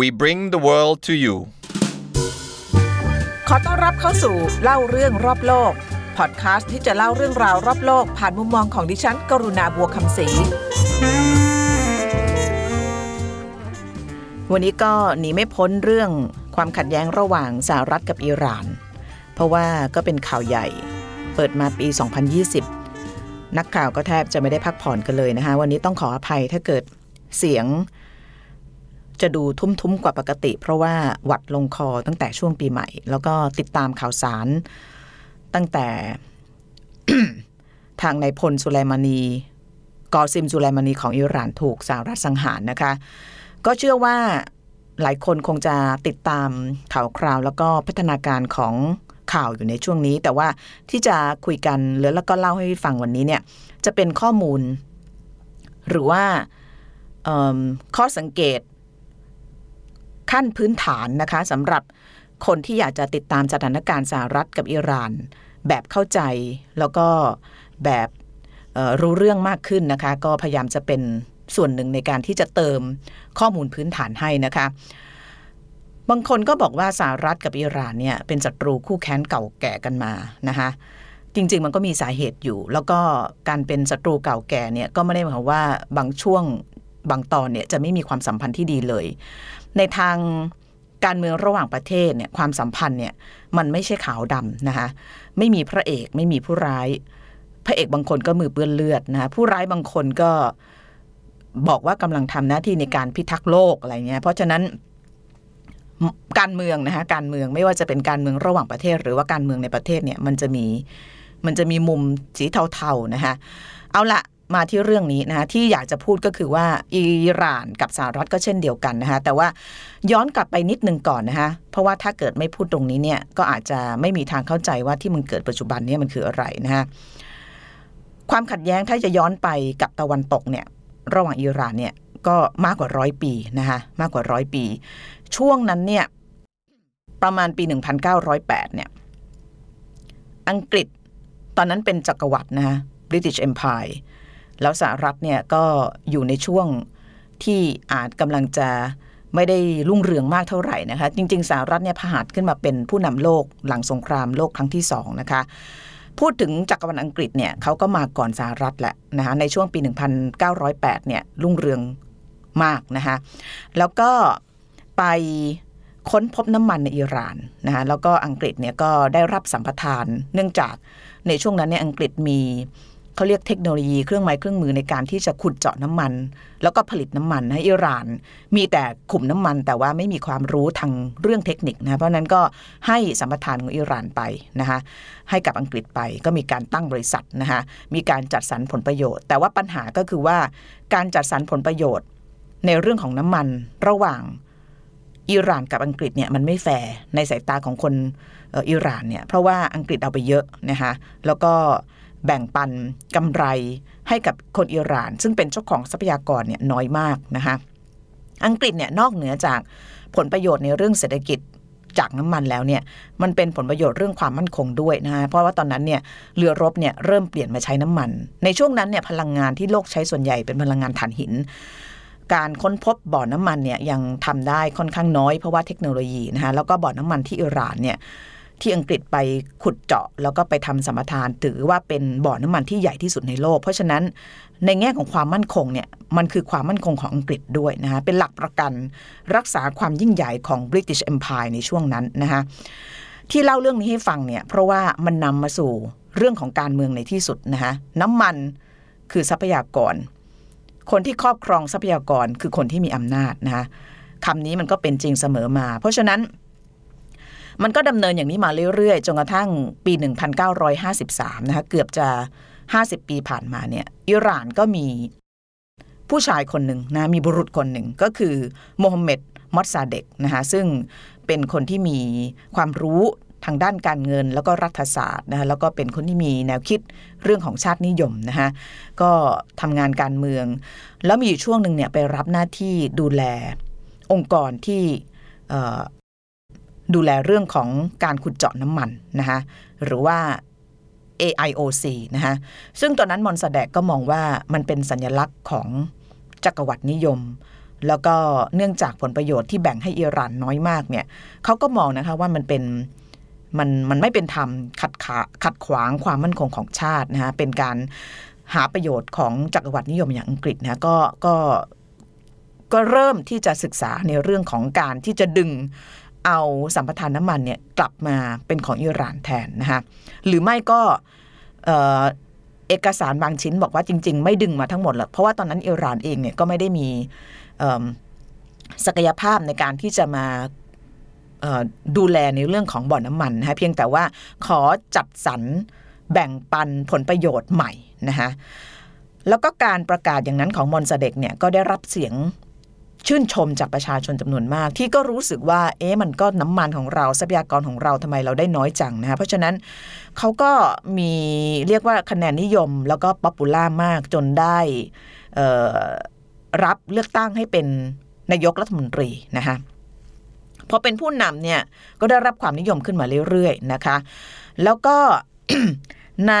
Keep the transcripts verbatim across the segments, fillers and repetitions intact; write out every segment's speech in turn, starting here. We bring the world to you ขอต้อนรับเข้าสู่เล่าเรื่องรอบโลกพอดคาสต์ที่จะเล่าเรื่องราวรอบโลกผ่านมุมมองของดิฉันกรุณาบัวคำศรีวันนี้ก็หนีไม่พ้นเรื่องความขัดแย้งระหว่างสหรัฐกับอิหร่านเพราะว่าก็เป็นข่าวใหญ่เปิดมาปีสองพันยี่สิบนักข่าวก็แทบจะไม่ได้พักผ่อนกันเลยนะคะวันนี้ต้องขออภัยถ้าเกิดเสียงจะดูทุ้มๆกว่าปกติเพราะว่าหวัดลงคอตั้งแต่ช่วงปีใหม่แล้วก็ติดตามข่าวสารตั้งแต่ ทางนายพลสุไลมานีกอซิมสุไลมานีของอิหร่านถูกสหรัฐสังหารนะคะก็เชื่อว่าหลายคนคงจะติดตามข่าวคราวแล้วก็พัฒนาการของข่าวอยู่ในช่วงนี้แต่ว่าที่จะคุยกันหรือแล้วก็เล่าให้ฟังวันนี้เนี่ยจะเป็นข้อมูลหรือว่าข้อสังเกตขั้นพื้นฐานนะคะสำหรับคนที่อยากจะติดตามสถานการณ์สหรัฐกับอิหร่านแบบเข้าใจแล้วก็แบบรู้เรื่องมากขึ้นนะคะก็พยายามจะเป็นส่วนหนึ่งในการที่จะเติมข้อมูลพื้นฐานให้นะคะบางคนก็บอกว่าสหรัฐกับอิหร่านเนี่ยเป็นศัตรูคู่แค้นเก่าแก่กันมานะคะจริงๆมันก็มีสาเหตุอยู่แล้วก็การเป็นศัตรูเก่าแก่เนี่ยก็ไม่ได้หมายความว่าบางช่วงบางตอนเนี่ยจะไม่มีความสัมพันธ์ที่ดีเลยในทางการเมืองระหว่างประเทศเนี่ยความสัมพันธ์เนี่ยมันไม่ใช่ขาวดำนะคะไม่มีพระเอกไม่มีผู้ร้ายพระเอกบางคนก็มือเปื้อนเลือดนะคะผู้ร้ายบางคนก็บอกว่ากำลังทำหน้าที่ในการพิทักษ์โลกอะไรเงี้ยเพราะฉะนั้นการเมืองนะคะการเมืองไม่ว่าจะเป็นการเมืองระหว่างประเทศหรือว่าการเมืองในประเทศเนี่ยมันจะมีมันจะมีมุมสีเทาๆนะคะเอาละมาที่เรื่องนี้นะคะที่อยากจะพูดก็คือว่าอิหร่านกับสหรัฐก็เช่นเดียวกันนะคะแต่ว่าย้อนกลับไปนิดนึงก่อนนะคะเพราะว่าถ้าเกิดไม่พูดตรงนี้เนี่ยก็อาจจะไม่มีทางเข้าใจว่าที่มันเกิดปัจจุบันเนี่ยมันคืออะไรนะคะความขัดแย้งถ้าจะย้อนไปกับตะวันตกเนี่ยระหว่างอิหร่านเนี่ยก็มากกว่าร้อยปีนะคะมากกว่าร้อยปีช่วงนั้นเนี่ยประมาณปีหนึ่งพันเก้าร้อยแปดเนี่ยอังกฤษตอนนั้นเป็นจักรวรรดินะคะ British Empire แล้วสหรัฐเนี่ยก็อยู่ในช่วงที่อาจกำลังจะไม่ได้รุ่งเรืองมากเท่าไหร่นะคะจริงๆสหรัฐเนี่ยพหัสขึ้นมาเป็นผู้นำโลกหลังสงครามโลกครั้งที่สองนะคะพูดถึงจักรวรรดิอังกฤษเนี่ยเขาก็มาก่อนสหรัฐแหละนะคะในช่วงปีหนึ่งพันเก้าร้อยแปดเนี่ยรุ่งเรืองมากนะคะแล้วก็ไปค้นพบน้ำมันในอิหร่านนะคะแล้วก็อังกฤษเนี่ยก็ได้รับสัมปทานเนื่องจากในช่วงนั้นเนี่ยอังกฤษมีเขาเรียกเทคโนโลยีเครื่องไม้เครื่องมือในการที่จะขุดเจาะน้ำมันแล้วก็ผลิตน้ำมันนะอิหร่านมีแต่ขุมน้ำมันแต่ว่าไม่มีความรู้ทางเรื่องเทคนิคนะเพราะนั้นก็ให้สัมปทานของอิหร่านไปนะคะให้กับอังกฤษไปก็มีการตั้งบริษัทนะคะมีการจัดสรรผลประโยชน์แต่ว่าปัญหาก็คือว่าการจัดสรรผลประโยชน์ในเรื่องของน้ำมันระหว่างอิหร่านกับอังกฤษเนี่ยมันไม่แฟร์ในสายตาของคนอิหร่านเนี่ยเพราะว่าอังกฤษเอาไปเยอะนะคะแล้วก็แบ่งปันกำไรให้กับคนอิหร่านซึ่งเป็นเจ้าของทรัพยากรเนี่ยน้อยมากนะคะอังกฤษเนี่ยนอกเหนือจากผลประโยชน์ในเรื่องเศรษฐกิจจากน้ำมันแล้วเนี่ยมันเป็นผลประโยชน์เรื่องความมั่นคงด้วยนะคะเพราะว่าตอนนั้นเนี่ยเรือรบเนี่ยเริ่มเปลี่ยนมาใช้น้ำมันในช่วงนั้นเนี่ยพลังงานที่โลกใช้ส่วนใหญ่เป็นพลังงานถ่านหินการค้นพบบ่อน้ำมันเนี่ยยังทำได้ค่อนข้างน้อยเพราะว่าเทคโนโลยีนะคะแล้วก็บ่อน้ำมันที่อิหร่านเนี่ยที่อังกฤษไปขุดเจาะแล้วก็ไปทำสัมปทานถือว่าเป็นบ่อน้ำมันที่ใหญ่ที่สุดในโลกเพราะฉะนั้นในแง่ของความมั่นคงเนี่ยมันคือความมั่นคงของอังกฤษด้วยนะคะเป็นหลักประกันรักษาความยิ่งใหญ่ของ British Empire ในช่วงนั้นนะคะที่เล่าเรื่องนี้ให้ฟังเนี่ยเพราะว่ามันนำมาสู่เรื่องของการเมืองในที่สุดนะคะน้ำมันคือทรัพยากรคนที่ครอบครองทรัพยากรคือคนที่มีอำนาจนะคะคำนี้มันก็เป็นจริงเสมอมาเพราะฉะนั้นมันก็ดำเนินอย่างนี้มาเรื่อยๆจนกระทั่งปีหนึ่งพันเก้าร้อยห้าสิบสามนะคะเกือบจะห้าสิบปีผ่านมาเนี่ยอิหร่านก็มีผู้ชายคนหนึ่งนะมีบุรุษคนหนึ่งก็คือโมฮัมเหม็ดมอสซาเด็กนะคะซึ่งเป็นคนที่มีความรู้ทางด้านการเงินแล้วก็รัฐศาสตร์นะคะแล้วก็เป็นคนที่มีแนวคิดเรื่องของชาตินิยมนะคะก็ทำงานการเมืองแล้วมีอยู่ช่วงหนึ่งเนี่ยไปรับหน้าที่ดูแลองค์กรที่ดูแลเรื่องของการขุดเจาะน้ำมันนะคะหรือว่า เอ ไอ โอ ซี นะคะซึ่งตอนนั้นมอนซาเดกก็มองว่ามันเป็นสัญลักษณ์ของจักรวรรดินิยม แล้วก็เนื่องจากผลประโยชน์ที่แบ่งให้อิหร่านน้อยมากเนี่ยเขาก็มองนะคะว่ามันเป็นมันมันไม่เป็นธรรมขัดขาขัดขวางความมั่นคงของชาตินะฮะเป็นการหาประโยชน์ของจักรวรรดินิยมอย่างอังกฤษนะก็ก็ก็เริ่มที่จะศึกษาในเรื่องของการที่จะดึงเอาสัมปทานน้ำมันเนี่ยกลับมาเป็นของอิหร่านแทนนะคะหรือไม่ก็เอ่อเอกสารบางชิ้นบอกว่าจริงๆไม่ดึงมาทั้งหมดหรอกเพราะว่าตอนนั้นอิหร่านเองเนี่ยก็ไม่ได้มีศักยภาพในการที่จะมาดูแลในเรื่องของบ่อน้ำมันนะคะเพียงแต่ว่าขอจัดสรรแบ่งปันผลประโยชน์ใหม่นะคะแล้วก็การประกาศอย่างนั้นของมอนซาเด็กเนี่ยก็ได้รับเสียงชื่นชมจากประชาชนจำนวนมากที่ก็รู้สึกว่าเอ๊ะมันก็น้ำมันของเราทรัพยากรของเราทำไมเราได้น้อยจังนะคะเพราะฉะนั้นเขาก็มีเรียกว่าคะแนนนิยมแล้วก็ป๊อปปูล่ามากจนได้รับเลือกตั้งให้เป็นนายกรัฐมนตรีนะคะพอเป็นผู้นำเนี่ยก็ได้รับความนิยมขึ้นมาเรื่อยๆนะคะแล้วก็ ใน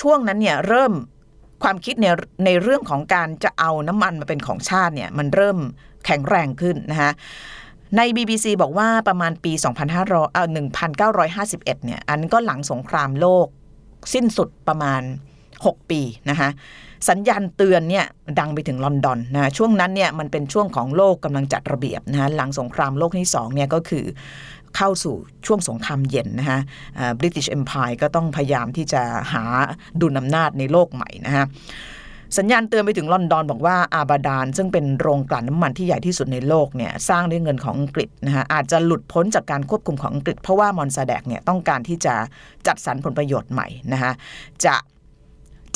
ช่วงนั้นเนี่ยเริ่มความคิดในในเรื่องของการจะเอาน้ำมันมาเป็นของชาติเนี่ยมันเริ่มแข็งแรงขึ้นนะคะใน บี บี ซี บอกว่าประมาณปีสองพันห้าร้อยเอ่อหนึ่งพันเก้าร้อยห้าสิบเอ็ดเนี่ยอันก็หลังสงครามโลกสิ้นสุดประมาณหกปีนะคะสัญญาณเตือนเนี่ยดังไปถึงลอนดอนนะช่วงนั้นเนี่ยมันเป็นช่วงของโลกกำลังจัดระเบียบนะหลังสงครามโลกที่สองเนี่ยก็คือเข้าสู่ช่วงสงครามเย็นนะฮะ British Empire ก็ต้องพยายามที่จะหาดุลอำนาจในโลกใหม่นะฮะสัญญาณเตือนไปถึงลอนดอนบอกว่าอาบาดานซึ่งเป็นโรงกลั่นน้ำมันที่ใหญ่ที่สุดในโลกเนี่ยสร้างด้วยเงินของอังกฤษนะฮะอาจจะหลุดพ้นจากการควบคุมของอังกฤษเพราะว่ามอนซาเดกเนี่ยต้องการที่จะจัดสรรผลประโยชน์ใหม่นะฮะจะ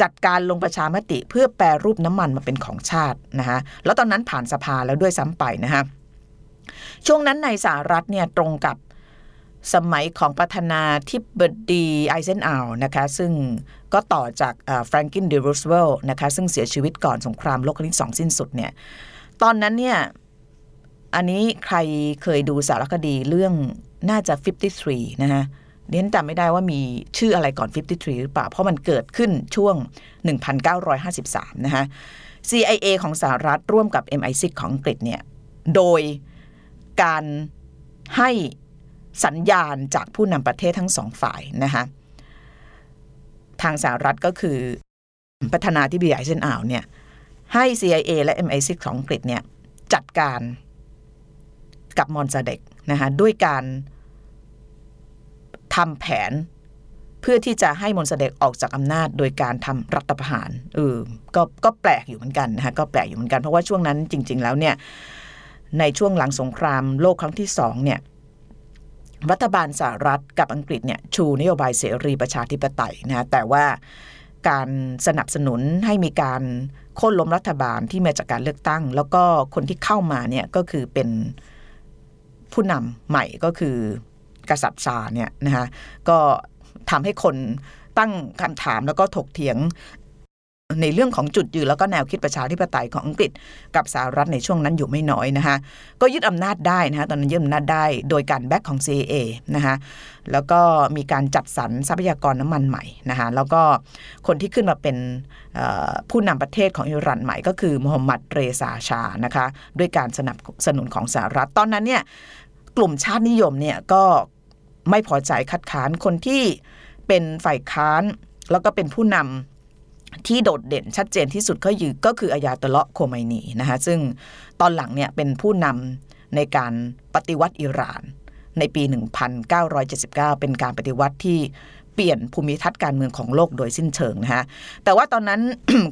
จัดการลงประชามติเพื่อแปรรูปน้ำมันมาเป็นของชาตินะฮะแล้วตอนนั้นผ่านสภาแล้วด้วยซ้ำไปนะฮะช่วงนั้นในสหรัฐเนี่ยตรงกับสมัยของประธานาธิบดีไอเซนฮาวร์นะคะซึ่งก็ต่อจากแฟรงคลิน ดี รูสเวลต์นะคะซึ่งเสียชีวิตก่อนสงครามโลกครั้งที่สองสิ้นสุดเนี่ยตอนนั้นเนี่ยอันนี้ใครเคยดูสารคดีเรื่องน่าจะห้าสิบสามนะฮะเน้นจำไม่ได้ว่ามีชื่ออะไรก่อนห้าสิบสามหรือเปล่าเพราะมันเกิดขึ้นช่วงหนึ่งพันเก้าร้อยห้าสิบสามนะฮะ ซี ไอ เอ ของสหรัฐร่วมกับ เอ็ม ไอ ซิกซ์ ของอังกฤษเนี่ยโดยการให้สัญญาณจากผู้นำประเทศทั้งสองฝ่ายนะคะทางสหรัฐก็คือประธานาธิบดีไอเซนฮาวร์เนี่ยให้ ซี ไอ เอ และ เอ็ม ไอ ซิกซ์ ของอังกฤษเนี่ยจัดการกับมอนซาเดกนะคะด้วยการทำแผนเพื่อที่จะให้มอนซาเดกออกจากอำนาจโดยการทำรัฐประหารเออก็ก็แปลกอยู่เหมือนกันนะคะก็แปลกอยู่เหมือนกันเพราะว่าช่วงนั้นจริงๆแล้วเนี่ยในช่วงหลังสงครามโลกครั้งที่สองเนี่ยรัฐบาลสหรัฐกับอังกฤษเนี่ยชูนโยบายเสรีประชาธิปไตยนะแต่ว่าการสนับสนุนให้มีการโค่นล้มรัฐบาลที่มาจากการเลือกตั้งแล้วก็คนที่เข้ามาเนี่ยก็คือเป็นผู้นำใหม่ก็คือกษัตริย์ซาร์เนี่ยนะคะก็ทำให้คนตั้งคำถามแล้วก็ถกเถียงในเรื่องของจุดยืนแล้วก็แนวคิดประชาธิปไตยของอังกฤษกับสหรัฐในช่วงนั้นอยู่ไม่น้อยนะคะก็ยึดอำนาจได้นะคะตอนนั้นยึดอำนาจได้โดยการแบ็กของ ซี ไอ เอ นะคะแล้วก็มีการจัดสรรทรัพยากรน้ำมันใหม่นะคะแล้วก็คนที่ขึ้นมาเป็นผู้นำประเทศของอิหร่านใหม่ก็คือมูฮัมหมัดเรซาชานะคะด้วยการสนับสนุนของสหรัฐตอนนั้นเนี่ยกลุ่มชาตินิยมเนี่ยก็ไม่พอใจคัดค้านคนที่เป็นฝ่ายค้านแล้วก็เป็นผู้นำที่โดดเด่นชัดเจนที่สุดก็คือก็คืออัยาตุลลาห์ โคเมนีนะคะซึ่งตอนหลังเนี่ยเป็นผู้นำในการปฏิวัติอิหร่านในปีหนึ่งพันเก้าร้อยเจ็ดสิบเก้าเป็นการปฏิวัติที่เปลี่ยนภูมิทัศน์การเมืองของโลกโดยสิ้นเชิงนะคะแต่ว่าตอนนั้น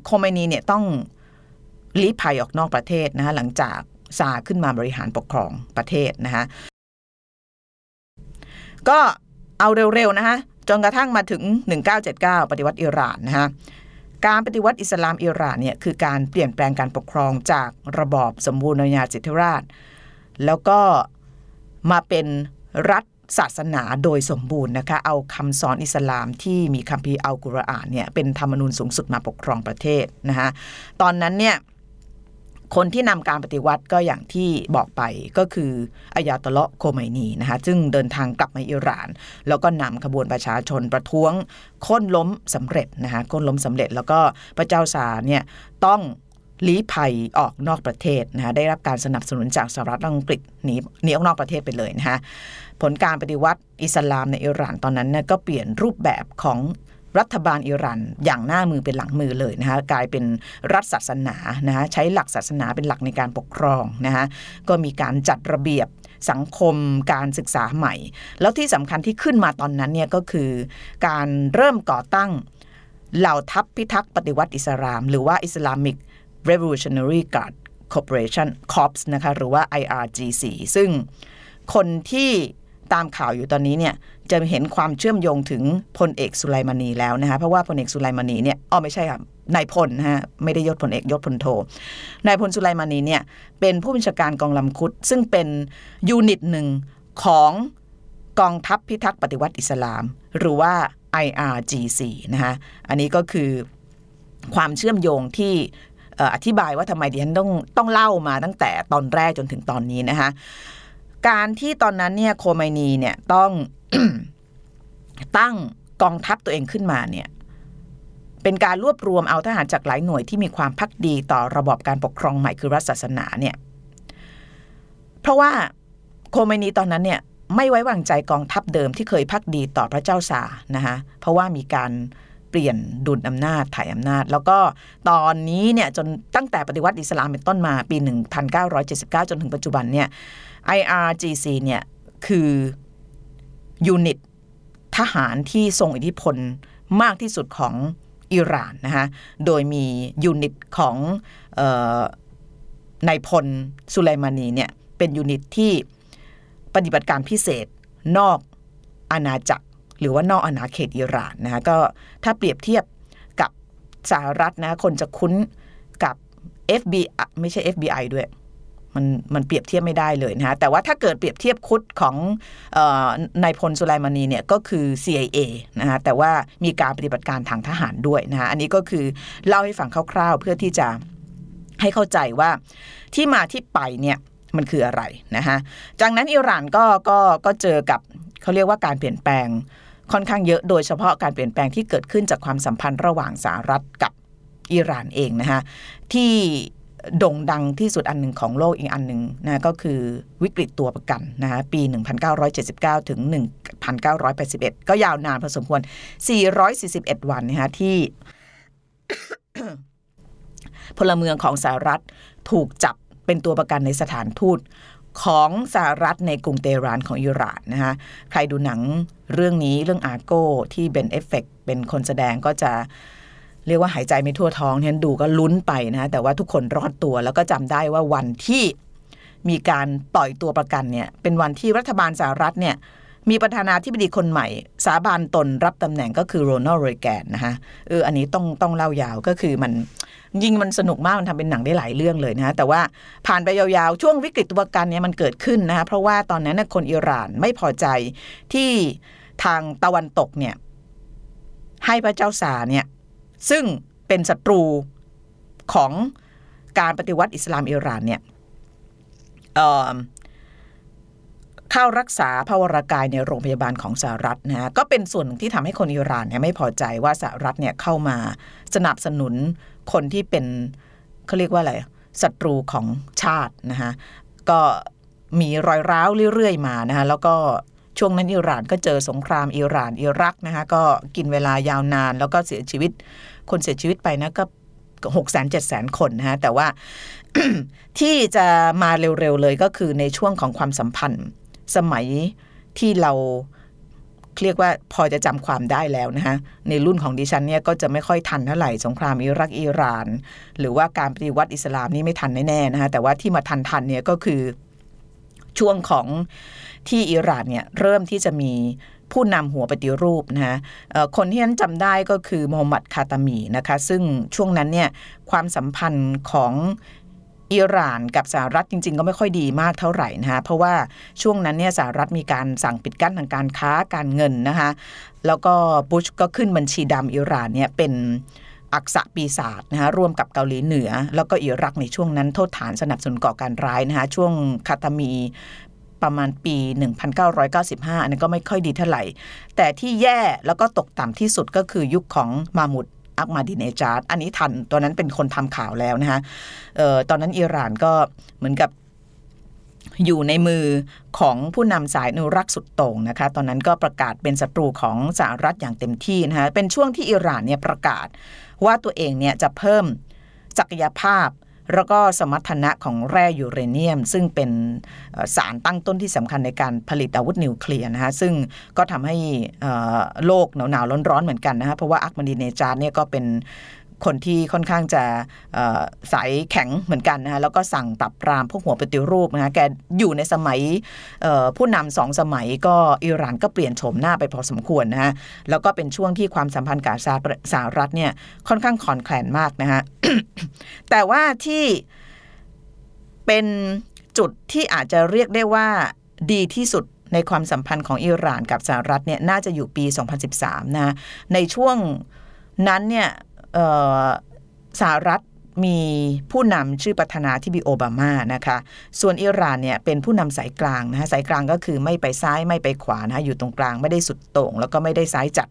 โคเมนีเนี่ยต้องลี้ภัยออกนอกประเทศนะคะหลังจากซาขึ้นมาบริหารปกครองประเทศนะคะก็เอาเร็วๆนะคะจนกระทั่งมาถึงหนึ่งพันเก้าร้อยเจ็ดสิบเก้าปฏิวัติอิหร่านนะคะการปฏิวัติอิสลามอิหร่านเนี่ยคือการเปลี่ยนแปลงการปกครองจากระบอบสมบูรณาญาสิทธิราชแล้วก็มาเป็นรัฐศาสนาโดยสมบูรณ์นะคะเอาคำสอนอิสลามที่มีคัมภีร์อัลกุรอานเนี่ยเป็นธรรมนูญสูงสุดมาปกครองประเทศนะคะตอนนั้นเนี่ยคนที่นำการปฏิวัติก็อย่างที่บอกไปก็คืออัยาตุลลาห์ โคเมนีนะคะซึ่งเดินทางกลับมาอิหร่านแล้วก็นำขบวนประชาชนประท้วงโค่นล้มสำเร็จนะคะโค่นล้มสำเร็จแล้วก็พระเจ้าซาร์เนี่ยต้อง ลี้ภัยออกนอกประเทศนะคะได้รับการสนับสนุนจากสหรัฐอังกฤษหนีหนีออกนอกประเทศไปเลยนะคะผลการปฏิวัติอิสลามในอิหร่านตอนนั้นเนี่ยก็เปลี่ยนรูปแบบของรัฐบาลอิหร่านอย่างหน้ามือเป็นหลังมือเลยนะคะกลายเป็นรัฐศาสนานะคะใช้หลักศาสนาเป็นหลักในการปกครองนะคะก็มีการจัดระเบียบสังคมการศึกษาใหม่แล้วที่สำคัญที่ขึ้นมาตอนนั้นเนี่ยก็คือการเริ่มก่อตั้งเหล่าทัพพิทักษ์ปฏิวัติอิสลามหรือว่า Islamic Revolutionary Guard Corporation Corps นะคะหรือว่า ไอ อาร์ จี ซี ซึ่งคนที่ตามข่าวอยู่ตอนนี้เนี่ยจะเห็นความเชื่อมโยงถึงพลเอกสุไลมานีแล้วนะคะเพราะว่าพลเอกสุไลมานีเนี่ยอ้อไม่ใช่ค่ะนายพลนะฮะไม่ได้ยศพลเอกยศพลโทนายพลสุไลมานีเนี่ยเป็นผู้บัญชาการกองลำคุดซึ่งเป็นยูนิตหนึ่งของกองทัพพิทักษ์ปฏิวัติอิสลามหรือว่า ไอ อาร์ จี ซี นะคะอันนี้ก็คือความเชื่อมโยงที่อธิบายว่าทำไมดิฉันต้องต้องเล่ามาตั้งแต่ตอนแรกจนถึงตอนนี้นะคะการที่ตอนนั้นเนี่ยโคไมนีเนี่ยต้อง ตั้งกองทัพตัวเองขึ้นมาเนี่ยเป็นการรวบรวมเอาทหารจากหลายหน่วยที่มีความภักดีต่อระบอบการปกครองใหม่คือรัฐศาสนาเนี่ยเพราะว่าโคไมนีตอนนั้นเนี่ยไม่ไว้วางใจกองทัพเดิมที่เคยภักดีต่อพระเจ้าซาร์นะคะเพราะว่ามีการเปลี่ยนดุลอำนาจถ่ายอำนาจแล้วก็ตอนนี้เนี่ยจนตั้งแต่ปฏิวัติอิสลามเป็นต้นมาปีหนึ่งพันเก้าร้อยเจ็ดสิบเก้าจนถึงปัจจุบันเนี่ย ไอ อาร์ จี ซี เนี่ยคือยูนิตทหารที่ทรงอิทธิพลมากที่สุดของอิหร่านนะคะโดยมียูนิตของเอ่อนายพลสุไลมานีเนี่ยเป็นยูนิตที่ปฏิบัติการพิเศษนอกอาณาจักรหรือว่านอกอาณาเขตอิหร่านนะคะก็ถ้าเปรียบเทียบกับสหรัฐนะคนจะคุ้นกับ เอฟ บี ไอ ไม่ใช่ เอฟ บี ไอ ด้วยมันมันเปรียบเทียบไม่ได้เลยนะคะแต่ว่าถ้าเกิดเปรียบเทียบคุดของเอ่อนายพลสุไลมานีเนี่ยก็คือ ซี ไอ เอ นะคะแต่ว่ามีการปฏิบัติการทางทหารด้วยนะคะอันนี้ก็คือเล่าให้ฟังคร่าวๆเพื่อที่จะให้เข้าใจว่าที่มาที่ไปเนี่ยมันคืออะไรนะคะจากนั้นอิหร่านก็ก็ก็เจอกับเขาเรียกว่าการเปลี่ยนแปลงค่อนข้างเยอะโดยเฉพาะการเปลี่ยนแปลงที่เกิดขึ้นจากความสัมพันธ์ระหว่างสหรัฐกับอิหร่านเองนะคะที่โด่งดังที่สุดอันหนึ่งของโลกอีกอันหนึ่งนะก็คือวิกฤตตัวประกันนะคะปีหนึ่งพันเก้าร้อยเจ็ดสิบเก้าถึงหนึ่งพันเก้าร้อยแปดสิบเอ็ดก็ยาวนานพอสมควรสี่ร้อยสี่สิบเอ็ดวันนะคะที่ พลเมืองของสหรัฐถูกจับเป็นตัวประกันในสถานทูตของสหรัฐในกรุงเตหะรานของอิหร่านนะคะใครดูหนังเรื่องนี้เรื่องอาโก้ที่เบนเอฟเฟคเป็นคนแสดงก็จะเรียกว่าหายใจไม่ทั่วท้องฉะนั้นดูก็ลุ้นไปนะแต่ว่าทุกคนรอดตัวแล้วก็จำได้ว่าวันที่มีการปล่อยตัวประกันเนี่ยเป็นวันที่รัฐบาลสหรัฐเนี่ยมีประธานาธิบดีคนใหม่สาบานตนรับตำแหน่งก็คือโรนัลด์ เรแกนนะคะเอออันนี้ต้องต้องเล่ายาวก็คือมันยิ่งมันสนุกมากมันทำเป็นหนังได้หลายเรื่องเลยนะแต่ว่าผ่านไปยาวๆช่วงวิกฤตตัวประกันเนี่ยมันเกิดขึ้นนะคะเพราะว่าตอนนั้นคนอิหร่านไม่พอใจที่ทางตะวันตกเนี่ยให้พระเจ้าซาร์เนี่ยซึ่งเป็นศัตรูของการปฏิวัติอิสลามอิหร่านเนี่ยเอ่อเข้ารักษาพระวรากายในโรงพยาบาลของสหรัฐนะฮะก็เป็นส่วนหนึ่งที่ทำให้คนอิหร่านเนี่ยไม่พอใจว่าสหรัฐเนี่ยเข้ามาสนับสนุนคนที่เป็นเขาเรียกว่าอะไรศัตรูของชาตินะฮะก็มีรอยร้าวเรื่อยๆมานะฮะแล้วก็ช่วงนั้นอิหร่านก็เจอสงครามอิหร่านอิรักนะคะก็กินเวลายาวนานแล้วก็เสียชีวิตคนเสียชีวิตไปนะก็ หกแสนเจ็ดแสน คนนะฮะแต่ว่า ที่จะมาเร็วๆเลยก็คือในช่วงของความสัมพันธ์สมัยที่เราเรียกว่าพอจะจำความได้แล้วนะคะในรุ่นของดิฉันเนี่ยก็จะไม่ค่อยทันเท่าไหร่สงครามอิรักอิหร่านหรือว่าการปฏิวัติอิสลามนี่ไม่ทันแน่ๆนะคะแต่ว่าที่มาทันๆเนี่ยก็คือช่วงของที่อิหร่านเนี่ยเริ่มที่จะมีผู้นำหัวปฏิรูปนะคะคนที่ฉันจำได้ก็คือมูฮัมหมัดคาตามีนะคะซึ่งช่วงนั้นเนี่ยความสัมพันธ์ของอิหร่านกับสหรัฐจริงๆก็ไม่ค่อยดีมากเท่าไหร่นะคะเพราะว่าช่วงนั้นเนี่ยสหรัฐมีการสั่งปิดกั้นทางการค้าการเงินนะคะแล้วก็บุชก็ขึ้นบัญชีดำอิหร่านเนี่ยเป็นอักษะปีศาจนะคะร่วมกับเกาหลีเหนือแล้วก็อิรักในช่วงนั้นโทษฐานสนับสนุนก่อการร้ายนะคะช่วงคาตามีประมาณปีหนึ่งพันเก้าร้อยเก้าสิบห้าอันนั้นก็ไม่ค่อยดีเท่าไหร่แต่ที่แย่แล้วก็ตกต่ำที่สุดก็คือยุคของมาหมุด อับมาดิเนจาร์อันนี้ทันตอนนั้นเป็นคนทำข่าวแล้วนะคะเอ่อตอนนั้นอิหร่านก็เหมือนกับอยู่ในมือของผู้นำสายอนุรักษ์สุดโต่งนะคะตอนนั้นก็ประกาศเป็นศัตรูของสหรัฐอย่างเต็มที่นะคะเป็นช่วงที่อิหร่านเนี่ยประกาศว่าตัวเองเนี่ยจะเพิ่มศักยภาพแล้วก็สมรรถนะของแร่ยูเรเนียมซึ่งเป็นสารตั้งต้นที่สำคัญในการผลิตอาวุธนิวเคลียร์นะคะซึ่งก็ทำให้โลกหนาวๆร้อนๆเหมือนกันนะคะเพราะว่าอักมาดิเนจาร์เนี่ยก็เป็นคนที่ค่อนข้างจะสายแข็งเหมือนกันนะคะแล้วก็สั่งปรับปรามพวกหัวปฏิรูปนะคะแกอยู่ในสมัยผู้นำสองสมัยก็อิหร่านก็เปลี่ยนโฉมหน้าไปพอสมควรนะคะแล้วก็เป็นช่วงที่ความสัมพันธ์กับสหรัฐเนี่ยค่อนข้างคลอนแคลนมากนะคะ แต่ว่าที่เป็นจุดที่อาจจะเรียกได้ว่าดีที่สุดในความสัมพันธ์ของอิหร่านกับสหรัฐเนี่ยน่าจะอยู่ปีสองพันสิบสามนะในช่วงนั้นเนี่ยสหรัฐมีผู้นำชื่อประธานาธิบดีโอบามานะคะส่วนอิหร่านเนี่ยเป็นผู้นำสายกลางนะฮะสายกลางก็คือไม่ไปซ้ายไม่ไปขวานะอยู่ตรงกลางไม่ได้สุดโต่งแล้วก็ไม่ได้ซ้ายจัด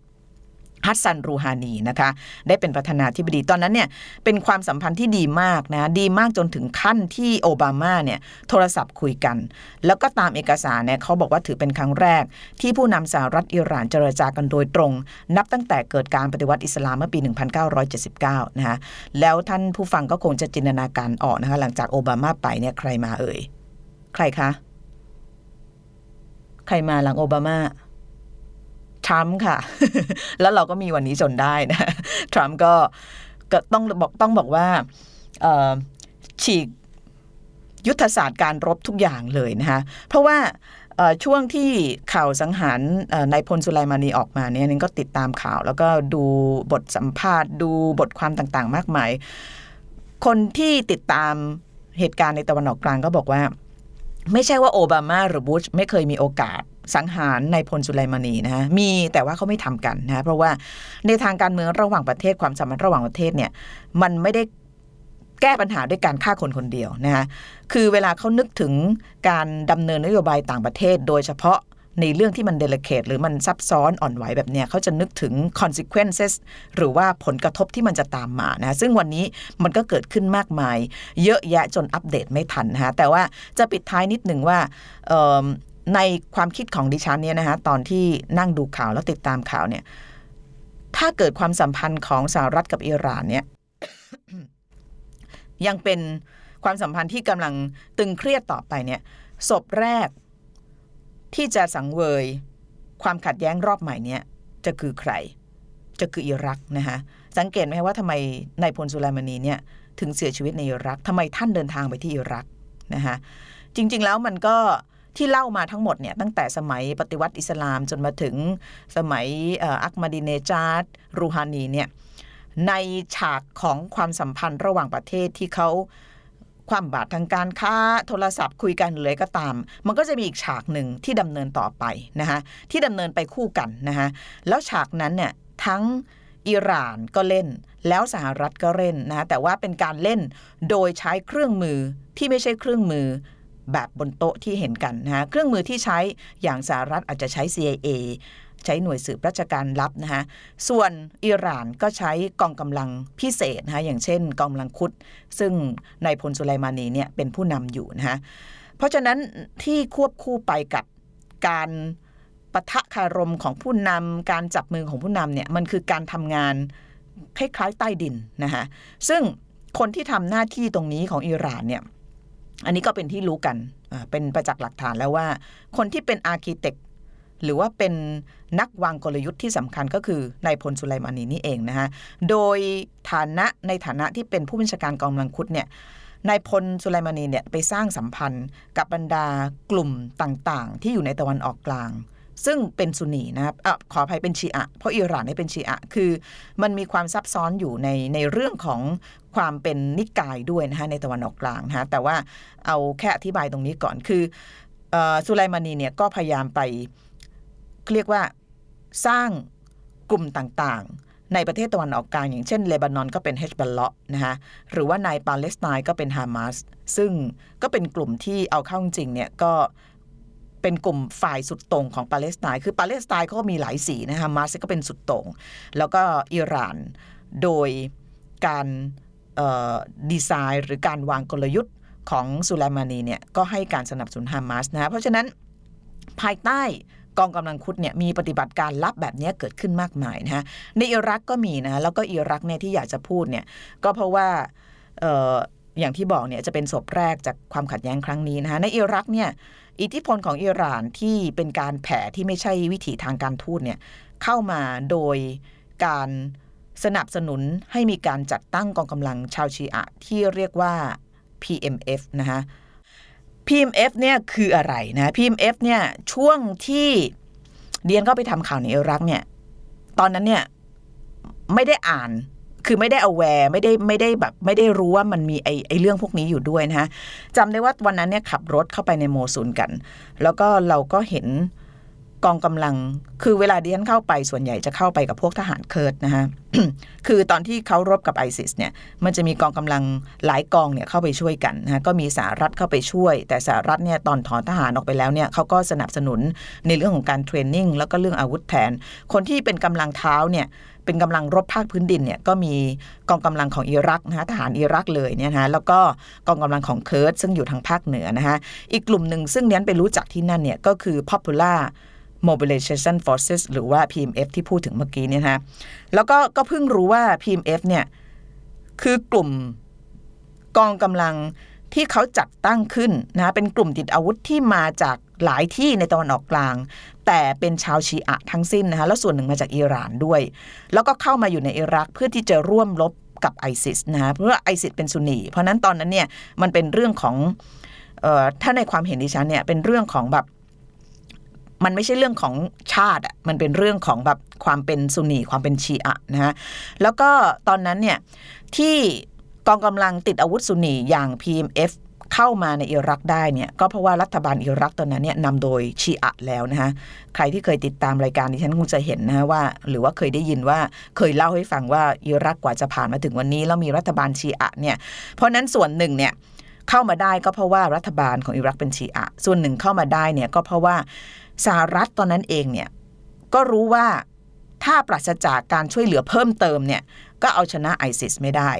ฮัสซันรูฮานีนะคะได้เป็นประธานาธิบดีตอนนั้นเนี่ยเป็นความสัมพันธ์ที่ดีมากนะดีมากจนถึงขั้นที่โอบามาเนี่ยโทรศัพท์คุยกันแล้วก็ตามเอกสารเนี่ยเขาบอกว่าถือเป็นครั้งแรกที่ผู้นำสหรัฐอิหร่านเจรจากันโดยตรงนับตั้งแต่เกิดการปฏิวัติอิสลามเมื่อปีหนึ่งพันเก้าร้อยเจ็ดสิบเก้านะคะแล้วท่านผู้ฟังก็คงจะจินตนาการออกนะคะหลังจากโอบามาไปเนี่ยใครมาเอ่ยใครคะใครมาหลังโอบามาทรัมป์ค่ะแล้วเราก็มีวันนี้จนได้นะทรัมป์ก็ก็ต้องบอกต้องบอกว่าฉีกยุทธศาสตร์การรบทุกอย่างเลยนะคะเพราะว่าช่วงที่ข่าวสังหารนายพลสุไลมานีออกมาเนี่ยนิงก็ติดตามข่าวแล้วก็ดูบทสัมภาษณ์ดูบทความต่างๆมากมายคนที่ติดตามเหตุการณ์ในตะวันออกกลางก็บอกว่าไม่ใช่ว่าโอบามาหรือบุชไม่เคยมีโอกาสสังหารนายพลสุไลมานีนะฮะมีแต่ว่าเขาไม่ทำกันนะเพราะว่าในทางการเมืองระหว่างประเทศความสัมพันธ์ระหว่างประเทศเนี่ยมันไม่ได้แก้ปัญหาด้วยการฆ่าคนคนเดียวนะฮะคือเวลาเขานึกถึงการดำเนินนโยบายต่างประเทศโดยเฉพาะในเรื่องที่มันเดลิเคทหรือมันซับซ้อนอ่อนไหวแบบเนี้ยเขาจะนึกถึง consequences หรือว่าผลกระทบที่มันจะตามมานะซึ่งวันนี้มันก็เกิดขึ้นมากมายเยอะแยะจนอัปเดตไม่ทันนะฮะแต่ว่าจะปิดท้ายนิดหนึ่งว่าในความคิดของดิฉันเนี่ยนะฮะตอนที่นั่งดูข่าวแล้วติดตามข่าวเนี่ยถ้าเกิดความสัมพันธ์ของสหรัฐกับอิหร่านเนี่ย ยังเป็นความสัมพันธ์ที่กำลังตึงเครียดต่อไปเนี่ยศพแรกที่จะสังเวยความขัดแย้งรอบใหม่เนี่ยจะคือใครจะคืออิรักนะคะสังเกตไหมว่าทำไมนายพลสุไลมานีเนี่ยถึงเสียชีวิตในอิรักทำไมท่านเดินทางไปที่อิรักนะคะจริงๆแล้วมันก็ที่เล่ามาทั้งหมดเนี่ยตั้งแต่สมัยปฏิวัติอิสลามจนมาถึงสมัยอักมาดิเนจาร์รูฮานีเนี่ยในฉากของความสัมพันธ์ระหว่างประเทศที่เขาความบาดทางการค้าโทรศัพท์คุยกันเลยก็ตามมันก็จะมีอีกฉากหนึ่งที่ดำเนินต่อไปนะคะที่ดำเนินไปคู่กันนะคะแล้วฉากนั้นเนี่ยทั้งอิหร่านก็เล่นแล้วสหรัฐก็เล่นนะแต่ว่าเป็นการเล่นโดยใช้เครื่องมือที่ไม่ใช่เครื่องมือแบบบนโต๊ะที่เห็นกันนะคะเครื่องมือที่ใช้อย่างสหรัฐอาจจะใช้ ซี ไอ เอ ใช้หน่วยสืบราชการลับนะคะส่วนอิหร่านก็ใช้กองกำลังพิเศษนะคะอย่างเช่นกองกำลังคุดซึ่งนายพลสุไลมานีเนี่ยเป็นผู้นำอยู่นะคะเพราะฉะนั้นที่ควบคู่ไปกับการปะทะคารมของผู้นำการจับมือของผู้นำเนี่ยมันคือการทำงานคล้ายๆใต้ดินนะคะซึ่งคนที่ทำหน้าที่ตรงนี้ของอิหร่านเนี่ยอันนี้ก็เป็นที่รู้กันเป็นประจักษ์หลักฐานแล้วว่าคนที่เป็นอาร์คิเต็กหรือว่าเป็นนักวางกลยุทธ์ที่สำคัญก็คือนายพลสุไลมานีนี่เองนะฮะโดยฐานะในฐานะที่เป็นผู้บัญชาการกองกำลังคุดเนี่ยนายพลสุไลมานีเนี่ยไปสร้างสัมพันธ์กับบรรดากลุ่มต่างๆที่อยู่ในตะวันออกกลางซึ่งเป็นซุนนีนะครับอ่ะขออภัยเป็นชีอะห์เพราะอิหร่านเนี่ยเป็นชีอะห์คือมันมีความซับซ้อนอยู่ในในเรื่องของความเป็นนิกายด้วยนะฮะในตะวันออกกลางนะฮะแต่ว่าเอาแค่อธิบายตรงนี้ก่อนคือเอ่อสุไลมานีเนี่ยก็พยายามไปเรียกว่าสร้างกลุ่มต่างๆในประเทศตะวันออกกลางอย่างเช่นเลบานอนก็เป็นเฮจบัลเลาะห์นะฮะหรือว่าในปาเลสไตน์ก็เป็นฮามาสซึ่งก็เป็นกลุ่มที่เอาเข้าจริงเนี่ยก็เป็นกลุ่มฝ่ายสุดโต่งของปาเลสไตน์คือปาเลสไตน์เขาก็มีหลายสีนะฮะฮามาสก็เป็นสุดโต่งแล้วก็อิหร่าน โดยการดีไซน์หรือการวางกลยุทธ์ของสุไลมานีเนี่ยก็ให้การสนับสนุนฮามาสนะเพราะฉะนั้นภายใต้กองกำลังคุดเนี่ยมีปฏิบัติการลับแบบนี้เกิดขึ้นมากมายนะฮะในอิรักก็มีนะแล้วก็อิรักเนี่ยที่อยากจะพูดเนี่ยก็เพราะว่า เอ่อ อย่างที่บอกเนี่ยจะเป็นศพแรกจากความขัดแย้งครั้งนี้นะฮะในอิรักเนี่ยอิทธิพลของอิหร่านที่เป็นการแผ่ที่ไม่ใช่วิถีทางการทูตเนี่ยเข้ามาโดยการสนับสนุนให้มีการจัดตั้งกองกำลังชาวชีอะที่เรียกว่า พี เอ็ม เอฟ นะฮะ พี เอ็ม เอฟ เนี่ยคืออะไรนะ พี เอ็ม เอฟ เนี่ยช่วงที่เดียนก็ไปทำข่าวในอิรักเนี่ยตอนนั้นเนี่ยไม่ได้อ่านคือไม่ได้ aware ไม่ได้ไม่ได้แบบไม่ได้รู้ว่ามันมีไอ้ไอ้เรื่องพวกนี้อยู่ด้วยนะฮะจำได้ว่าวันนั้นเนี่ยขับรถเข้าไปในโมซูลกันแล้วก็เราก็เห็นกองกำลังคือเวลาดิฉันเข้าไปส่วนใหญ่จะเข้าไปกับพวกทหารเคิร์ดนะฮะ คือตอนที่เขารบกับไอซิสเนี่ยมันจะมีกองกำลังหลายกองเนี่ยเข้าไปช่วยกันนะฮะก็มีสหรัฐเข้าไปช่วยแต่สหรัฐเนี่ยตอนถอนทหารออกไปแล้วเนี่ยเขาก็สนับสนุนในเรื่องของการเทรนนิ่งแล้วก็เรื่องอาวุธแทนคนที่เป็นกำลังเท้าเนี่ยเป็นกำลังรบภาคพื้นดินเนี่ยก็มีกองกำลังของอิรักนะฮะทหารอิรักเลยเนี่ยนะฮะแล้วก็กองกำลังของเคิร์ดซึ่งอยู่ทางภาคเหนือนะฮะอีกกลุ่มนึงซึ่งดิฉันไปรู้จักที่นั่นเนี่ยก็คือ Popular Mobilization Forces หรือว่า พี เอ็ม เอฟ ที่พูดถึงเมื่อกี้เนี่ยนะแล้วก็ก็เพิ่งรู้ว่า พี เอ็ม เอฟ เนี่ยคือกลุ่มกองกำลังที่เขาจัดตั้งขึ้นนะเป็นกลุ่มติดอาวุธที่มาจากหลายที่ในตะวันออกกลางแต่เป็นชาวชีอะทั้งสิ้นนะคะแล้วส่วนหนึ่งมาจากอิหร่านด้วยแล้วก็เข้ามาอยู่ในอิรักเพื่อที่จะร่วมรบกับ ไอซิส นะเพราะว่า ไอซิส เป็นซุนนีเพราะนั้นตอนนั้นเนี่ยมันเป็นเรื่องของเอ่อถ้าในความเห็นดิฉันเนี่ยเป็นเรื่องของแบบมันไม่ใช่เรื่องของชาติอ่ะมันเป็นเรื่องของแบบความเป็นซุนนีความเป็นชีอะนะฮะแล้วก็ตอนนั้นเนี่ยที่กองกำลังติดอาวุธซุนนีอย่าง พี เอ็ม เอฟ เข้ามาในอิรักได้เนี่ยก็เพราะว่ารัฐบาลอิรักตอนนั้นเนี่ยนำโดยชีอะแล้วนะฮะใครที่เคยติดตามรายการดิฉันคงจะเห็นนะฮะว่าหรือว่าเคยได้ยินว่าเคยเล่าให้ฟังว่าอิรักกว่าจะผ่านมาถึงวันนี้แล้วมีรัฐบาลชีอะเนี่ยเพราะนั้นส่วนหนึ่งเนี่ยเข้ามาได้ก็เพราะว่ารัฐบาลของอิรักเป็นชีอะส่วนหนึ่งเข้ามาได้เนี่ยก็เพราะว่าสหรัฐตอนนั้นเองเนี่ยก็รู้ว่าถ้าปราศจากการช่วยเหลือเพิ่มเติมเนี่ยก็เอาชนะ ไอซิส ไม่ได้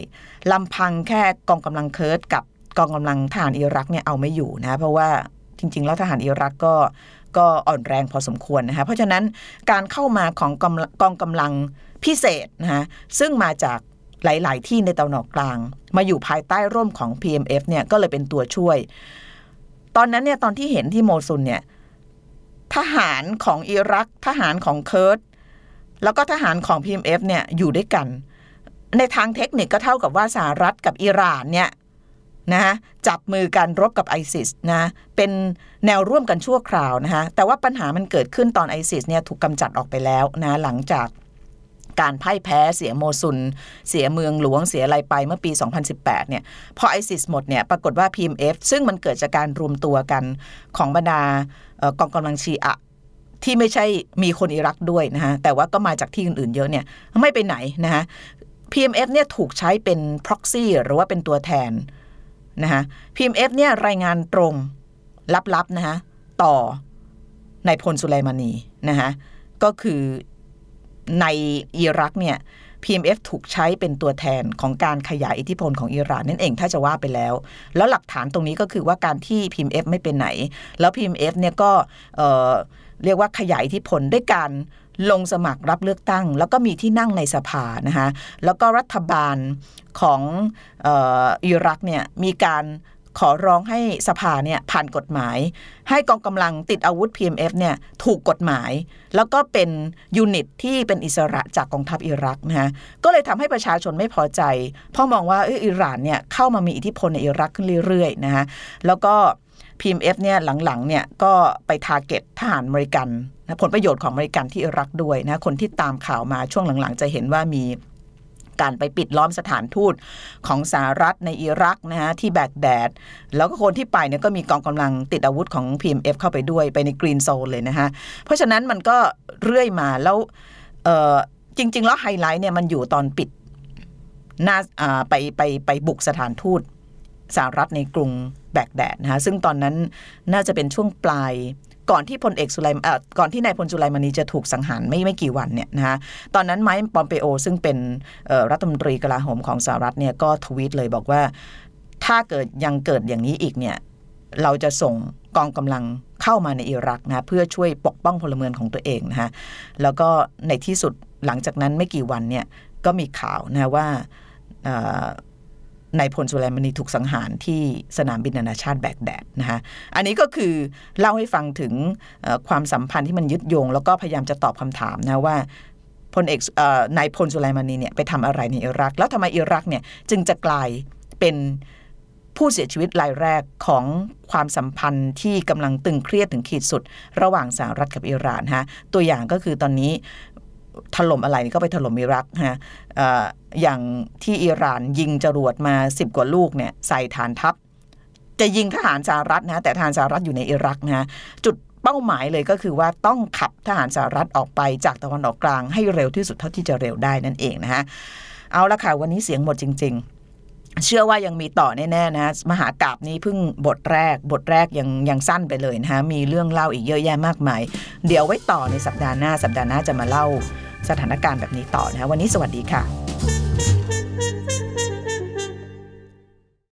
ลำพังแค่กองกำลังเคิร์ดกับกองกำลังทหารอิรักเนี่ยเอาไม่อยู่นะเพราะว่าจริงๆแล้วทหารอิรักก็ก็อ่อนแรงพอสมควรนะคะเพราะฉะนั้นการเข้ามาของกองกำลังพิเศษนะคะซึ่งมาจากหลายๆที่ในตะวันออกกลางมาอยู่ภายใต้ร่มของ พี เอ็ม เอฟ เนี่ยก็เลยเป็นตัวช่วยตอนนั้นเนี่ยตอนที่เห็นที่โมซุลเนี่ยทหารของอิรักทหารของเคิร์ดแล้วก็ทหารของ พี เอ็ม เอฟ เนี่ยอยู่ด้วยกันในทางเทคนิคก็เท่ากับว่าสหรัฐกับอิหร่านเนี่ยนะฮะจับมือกันรบกับ ไอซิส นะเป็นแนวร่วมกันชั่วคราวนะฮะแต่ว่าปัญหามันเกิดขึ้นตอน ไอซิส เนี่ยถูกกำจัดออกไปแล้วนะหลังจากการพ่ายแพ้เสียโมซุลเสียเมืองหลวงเสียอะไรไปเมื่อปีสองพันสิบแปดเนี่ยพอ ไอซิส หมดเนี่ยปรากฏว่า พี เอ็ม เอฟ ซึ่งมันเกิดจากการรวมตัวกันของบรรดากองกำลังชีอะที่ไม่ใช่มีคนอิรักด้วยนะฮะแต่ว่าก็มาจากที่อื่นๆเยอะเนี่ยไม่ไปไหนนะฮะ พี เอ็ม เอฟ เนี่ยถูกใช้เป็น proxy หรือว่าเป็นตัวแทนนะฮะ พี เอ็ม เอฟ เนี่ยรายงานตรงลับๆนะฮะต่อนายพลสุไลมานีนะฮะก็คือในอิรักเนี่ย พี เอ็ม เอฟ ถูกใช้เป็นตัวแทนของการขยายอิทธิพลของอิหร่านนั่นเองถ้าจะว่าไปแล้วแล้วหลักฐานตรงนี้ก็คือว่าการที่ พี เอ็ม เอฟ ไม่เป็นไหนแล้ว พี เอ็ม เอฟ เนี่ยก็ เอ่อ เรียกว่าขยายอิทธิพลด้วยการลงสมัครรับเลือกตั้งแล้วก็มีที่นั่งในสภานะคะแล้วก็รัฐบาลของเอ่อ อิรักเนี่ยมีการขอร้องให้สภาเนี่ยผ่านกฎหมายให้กองกำลังติดอาวุธ พี เอ็ม เอฟ เนี่ยถูกกฎหมายแล้วก็เป็นยูนิตที่เป็นอิสระจากกองทัพอิรักนะฮะก็เลยทำให้ประชาชนไม่พอใจเพราะมองว่าเอออิหร่านเนี่ยเข้ามามีอิทธิพลในอิรักขึ้นเรื่อยๆนะฮะแล้วก็ พี เอ็ม เอฟ เนี่ยหลังๆเนี่ยก็ไปทาร์เก็ตทหารอเมริกันนะผลประโยชน์ของอเมริกันที่อิรักด้วยนะคนที่ตามข่าวมาช่วงหลังๆจะเห็นว่ามีการไปปิดล้อมสถานทูตของสหรัฐในอิรักนะฮะที่แบกแดดแล้วก็คนที่ไปเนี่ยก็มีกองกำลังติดอาวุธของ พี เอ็ม เอฟ เข้าไปด้วยไปในกรีนโซนเลยนะฮะเพราะฉะนั้นมันก็เรื่อยมาแล้วเอ่อจริงๆแล้วไฮไลท์เนี่ยมันอยู่ตอนปิดหน้าอ่าไปไปไปบุกสถานทูตสหรัฐในกรุงแบกแดดนะฮะซึ่งตอนนั้นน่าจะเป็นช่วงปลาย ก่อนที่พลเอกสุไลเอ่อก่อนที่นายพลจุลัยมณีจะถูกสังหารไม่ไม่กี่วันเนี่ยนะคะตอนนั้นไมค์ปอมเปโอซึ่งเป็นรัฐมนตรีกลาโหมของสหรัฐเนี่ยก็ทวีตเลยบอกว่าถ้าเกิดยังเกิดอย่างนี้อีกเนี่ยเราจะส่งกองกำลังเข้ามาในอิรักนะเพื่อช่วยปกป้องพลเมืองของตัวเองนะคะแล้วก็ในที่สุดหลังจากนั้นไม่กี่วันเนี่ยก็มีข่าวนะว่านายพลสุไลมณีถูกสังหารที่สนามบินนานาชาติแบกแดดนะคะอันนี้ก็คือเล่าให้ฟังถึงความสัมพันธ์ที่มันยึดโยงแล้วก็พยายามจะตอบคำถามนะว่าพลเอกนายพลสุไลมณีเนี่ยไปทำอะไรในอิรักแล้วทำไมอิรักเนี่ยจึงจะกลายเป็นผู้เสียชีวิตรายแรกของความสัมพันธ์ที่กำลังตึงเครียดถึงขีดสุดระหว่างสหรัฐกับอิหร่านฮะตัวอย่างก็คือตอนนี้ถล่มอะไรนี่ก็ไปถล่มอิรักฮะ อ, อย่างที่อิหร่านยิงจรวดมาสิบกว่าลูกเนี่ยใส่ฐานทัพจะยิงทหารสหรัฐนะแต่ทหารสหรัฐอยู่ในอิรักนะจุดเป้าหมายเลยก็คือว่าต้องขับทหารสหรัฐออกไปจากตะวันออกกลางให้เร็วที่สุดเท่าที่จะเร็วได้นั่นเองนะฮะเอาละค่ะวันนี้เสียงหมดจริงๆเชื่อว่ายังมีต่อแน่ๆนะมหากาพย์นี้เพิ่งบทแรกบทแรกยังยังสั้นไปเลยนะฮะมีเรื่องเล่าอีกเยอะแยะมากมายเดี๋ยวไว้ต่อในสัปดาห์หน้าสัปดาห์หน้าจะมาเล่าสถานการณ์แบบนี้ต่อนะฮะวันนี้สวัสดีค่ะ